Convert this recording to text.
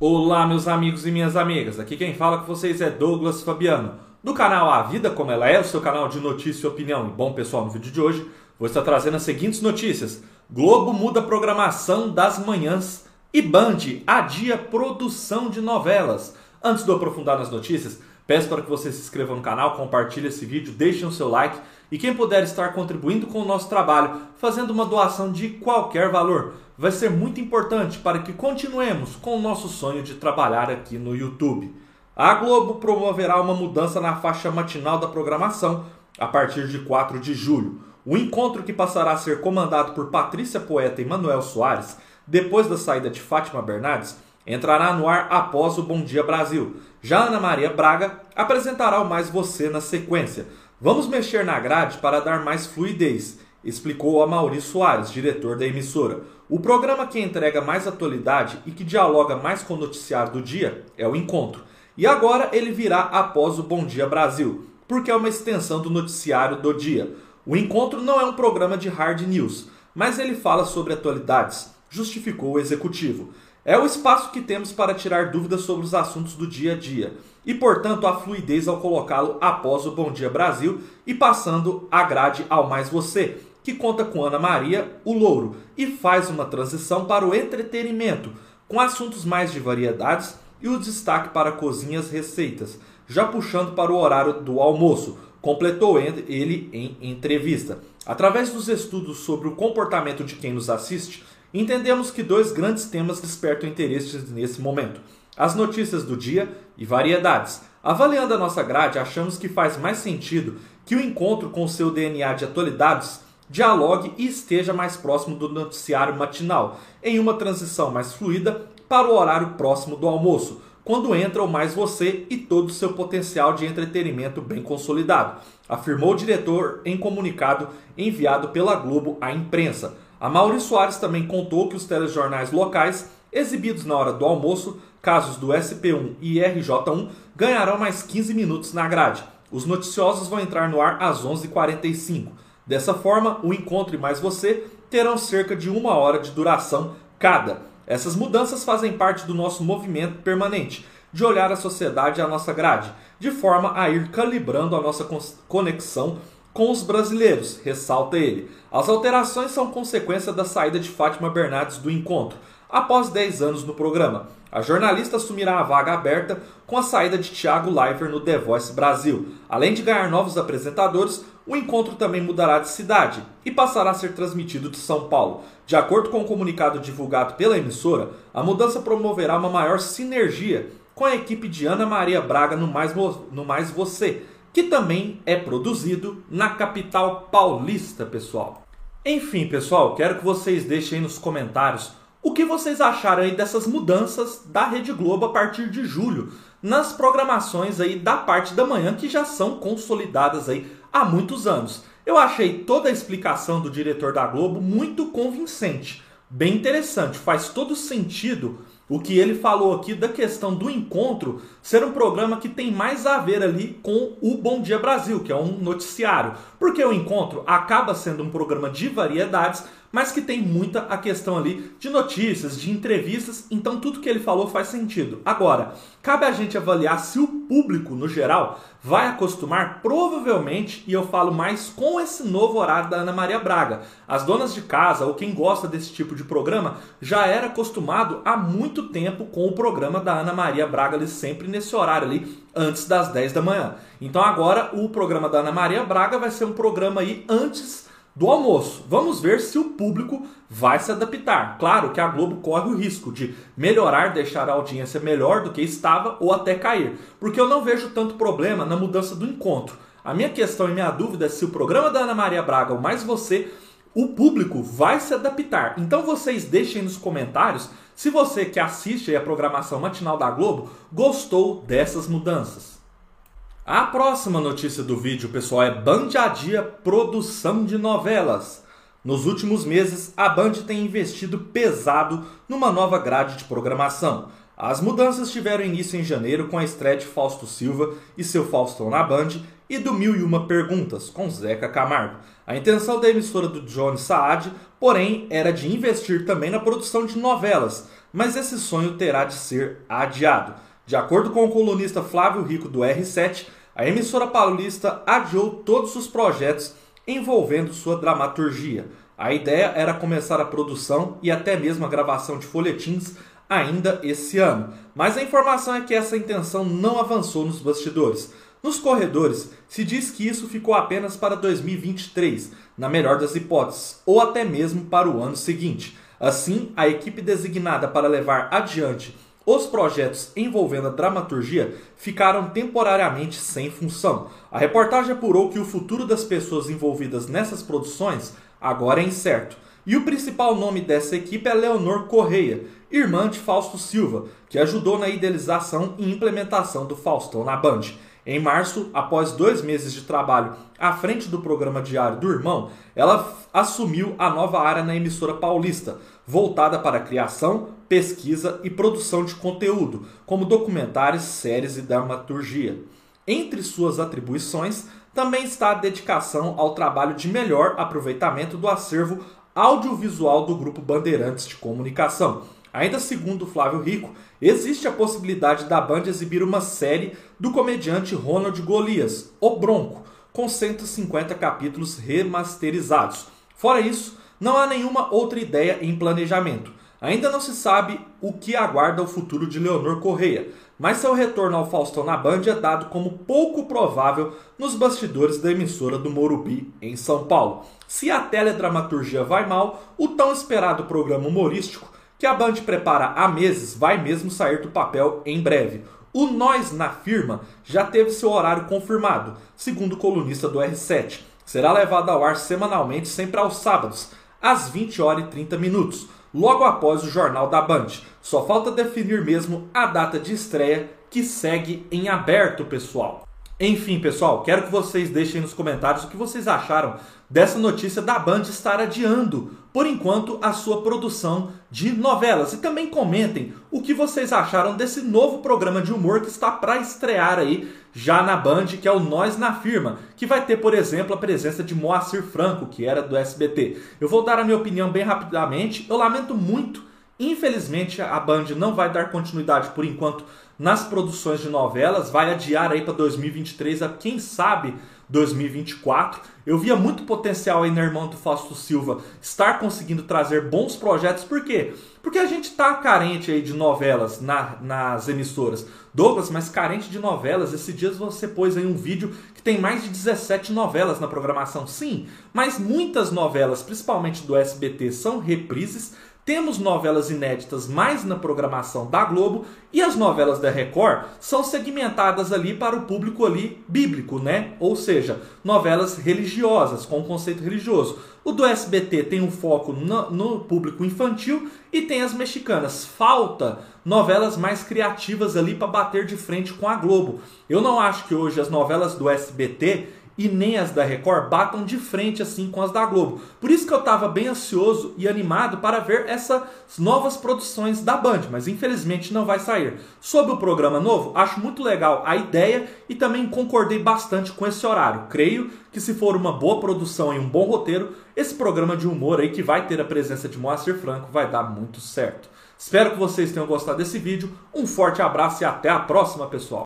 Olá, meus amigos e minhas amigas, aqui quem fala com vocês é Douglas Fabiano, do canal A Vida Como Ela É, o seu canal de notícia e opinião. Bom pessoal, no vídeo de hoje vou estar trazendo as seguintes notícias: Globo muda a programação das manhãs e Band adia produção de novelas. Antes de eu aprofundar nas notícias, peço para que você se inscreva no canal, compartilhe esse vídeo, deixe o seu like e quem puder estar contribuindo com o nosso trabalho, fazendo uma doação de qualquer valor, vai ser muito importante para que continuemos com o nosso sonho de trabalhar aqui no YouTube. A Globo promoverá uma mudança na faixa matinal da programação a partir de 4 de julho. O encontro, que passará a ser comandado por Patrícia Poeta e Manuel Soares, depois da saída de Fátima Bernardes, entrará no ar após o Bom Dia Brasil. Já Ana Maria Braga apresentará o Mais Você na sequência. Vamos mexer na grade para dar mais fluidez, explicou Amauri Soares, diretor da emissora. O programa que entrega mais atualidade e que dialoga mais com o noticiário do dia é o Encontro. E agora ele virá após o Bom Dia Brasil, porque é uma extensão do noticiário do dia. O Encontro não é um programa de hard news, mas ele fala sobre atualidades, justificou o executivo. É o espaço que temos para tirar dúvidas sobre os assuntos do dia a dia e, portanto, a fluidez ao colocá-lo após o Bom Dia Brasil e passando a grade ao Mais Você, que conta com Ana Maria, o Louro, e faz uma transição para o entretenimento, com assuntos mais de variedades e o destaque para cozinhas receitas, já puxando para o horário do almoço, completou ele em entrevista. Através dos estudos sobre o comportamento de quem nos assiste, entendemos que dois grandes temas despertam interesse nesse momento: as notícias do dia e variedades. Avaliando a nossa grade, achamos que faz mais sentido que o Encontro, com seu DNA de atualidades, dialogue e esteja mais próximo do noticiário matinal, em uma transição mais fluida para o horário próximo do almoço, quando entra o Mais Você e todo o seu potencial de entretenimento bem consolidado, afirmou o diretor em comunicado enviado pela Globo à imprensa. Amauri Soares também contou que os telejornais locais, exibidos na hora do almoço, casos do SP1 e RJ1, ganharão mais 15 minutos na grade. Os noticiosos vão entrar no ar às 11h45. Dessa forma, o Encontro e Mais Você terão cerca de 1 hora de duração cada. Essas mudanças fazem parte do nosso movimento permanente de olhar a sociedade e a nossa grade, de forma a ir calibrando a nossa conexão com os brasileiros, ressalta ele. As alterações são consequência da saída de Fátima Bernardes do Encontro, após 10 anos no programa. A jornalista assumirá a vaga aberta com a saída de Tiago Leifert no The Voice Brasil. Além de ganhar novos apresentadores, o Encontro também mudará de cidade e passará a ser transmitido de São Paulo. De acordo com o comunicado divulgado pela emissora, a mudança promoverá uma maior sinergia com a equipe de Ana Maria Braga no Mais Você, que também é produzido na capital paulista, pessoal. Enfim, pessoal, quero que vocês deixem aí nos comentários o que vocês acharam aí dessas mudanças da Rede Globo a partir de julho, nas programações aí da parte da manhã, que já são consolidadas aí há muitos anos. Eu achei toda a explicação do diretor da Globo muito convincente, bem interessante, faz todo sentido o que ele falou aqui da questão do Encontro ser um programa que tem mais a ver ali com o Bom Dia Brasil, que é um noticiário. Porque o Encontro acaba sendo um programa de variedades, mas que tem muita a questão ali de notícias, de entrevistas, então tudo que ele falou faz sentido. Agora, cabe a gente avaliar se o público, no geral, vai acostumar, provavelmente, e eu falo mais com esse novo horário da Ana Maria Braga. As donas de casa ou quem gosta desse tipo de programa já era acostumado há muito tempo com o programa da Ana Maria Braga ali, sempre nesse horário ali, antes das 10 da manhã. Então agora o programa da Ana Maria Braga vai ser um programa aí antes do almoço. Vamos ver se o público vai se adaptar. Claro que a Globo corre o risco de melhorar, deixar a audiência melhor do que estava ou até cair, porque eu não vejo tanto problema na mudança do Encontro. A minha questão e minha dúvida é se o programa da Ana Maria Braga, o Mais Você, o público vai se adaptar. Então vocês deixem nos comentários se você que assiste a programação matinal da Globo gostou dessas mudanças. A próxima notícia do vídeo, pessoal, é Band adia produção de novelas. Nos últimos meses, a Band tem investido pesado numa nova grade de programação. As mudanças tiveram início em janeiro com a estreia de Fausto Silva e seu Fausto na Band e do 1001 Perguntas, com Zeca Camargo. A intenção da emissora do Johnny Saad, porém, era de investir também na produção de novelas, mas esse sonho terá de ser adiado. De acordo com o colunista Flávio Rico do R7, a emissora paulista adiou todos os projetos envolvendo sua dramaturgia. A ideia era começar a produção e até mesmo a gravação de folhetins ainda esse ano. Mas a informação é que essa intenção não avançou nos bastidores. Nos corredores, se diz que isso ficou apenas para 2023, na melhor das hipóteses, ou até mesmo para o ano seguinte. Assim, a equipe designada para levar adiante os projetos envolvendo a dramaturgia ficaram temporariamente sem função. A reportagem apurou que o futuro das pessoas envolvidas nessas produções agora é incerto. E o principal nome dessa equipe é Leonor Correia, irmã de Fausto Silva, que ajudou na idealização e implementação do Faustão na Band. Em março, após 2 meses de trabalho à frente do programa diário do irmão, ela assumiu a nova área na emissora paulista, voltada para criação, pesquisa e produção de conteúdo, como documentários, séries e dramaturgia. Entre suas atribuições, também está a dedicação ao trabalho de melhor aproveitamento do acervo audiovisual do Grupo Bandeirantes de Comunicação. Ainda segundo Flávio Rico, existe a possibilidade da Band exibir uma série do comediante Ronald Golias, O Bronco, com 150 capítulos remasterizados. Fora isso, não há nenhuma outra ideia em planejamento. Ainda não se sabe o que aguarda o futuro de Leonor Correia, mas seu retorno ao Faustão na Band é dado como pouco provável nos bastidores da emissora do Morumbi, em São Paulo. Se a teledramaturgia vai mal, o tão esperado programa humorístico que a Band prepara há meses vai mesmo sair do papel em breve. O Nós na Firma já teve seu horário confirmado, segundo o colunista do R7. Será levado ao ar semanalmente, sempre aos sábados, às 20h30, logo após o Jornal da Band. Só falta definir mesmo a data de estreia, que segue em aberto, pessoal. Enfim, pessoal, quero que vocês deixem nos comentários o que vocês acharam dessa notícia da Band estar adiando, por enquanto, a sua produção de novelas. E também comentem o que vocês acharam desse novo programa de humor que está para estrear aí já na Band, que é o Nós na Firma, que vai ter, por exemplo, a presença de Moacir Franco, que era do SBT. Eu vou dar a minha opinião bem rapidamente. Eu lamento muito, infelizmente, a Band não vai dar continuidade, por enquanto, nas produções de novelas, vai adiar aí para 2023, a quem sabe 2024. Eu via muito potencial aí no irmão do Fausto Silva estar conseguindo trazer bons projetos. Por quê? Porque a gente tá carente aí de novelas nas emissoras. Douglas, mas carente de novelas, esses dias você pôs aí um vídeo que tem mais de 17 novelas na programação. Sim, mas muitas novelas, principalmente do SBT, são reprises. Temos novelas inéditas mais na programação da Globo e as novelas da Record são segmentadas ali para o público ali bíblico, né? Ou seja, novelas religiosas, com um conceito religioso. O do SBT tem um foco no público infantil e tem as mexicanas. Falta novelas mais criativas ali para bater de frente com a Globo. Eu não acho que hoje as novelas do SBT e nem as da Record batam de frente assim com as da Globo. Por isso que eu estava bem ansioso e animado para ver essas novas produções da Band, mas infelizmente não vai sair. Sobre o programa novo, acho muito legal a ideia e também concordei bastante com esse horário. Creio que se for uma boa produção e um bom roteiro, esse programa de humor aí que vai ter a presença de Moacir Franco vai dar muito certo. Espero que vocês tenham gostado desse vídeo. Um forte abraço e até a próxima, pessoal!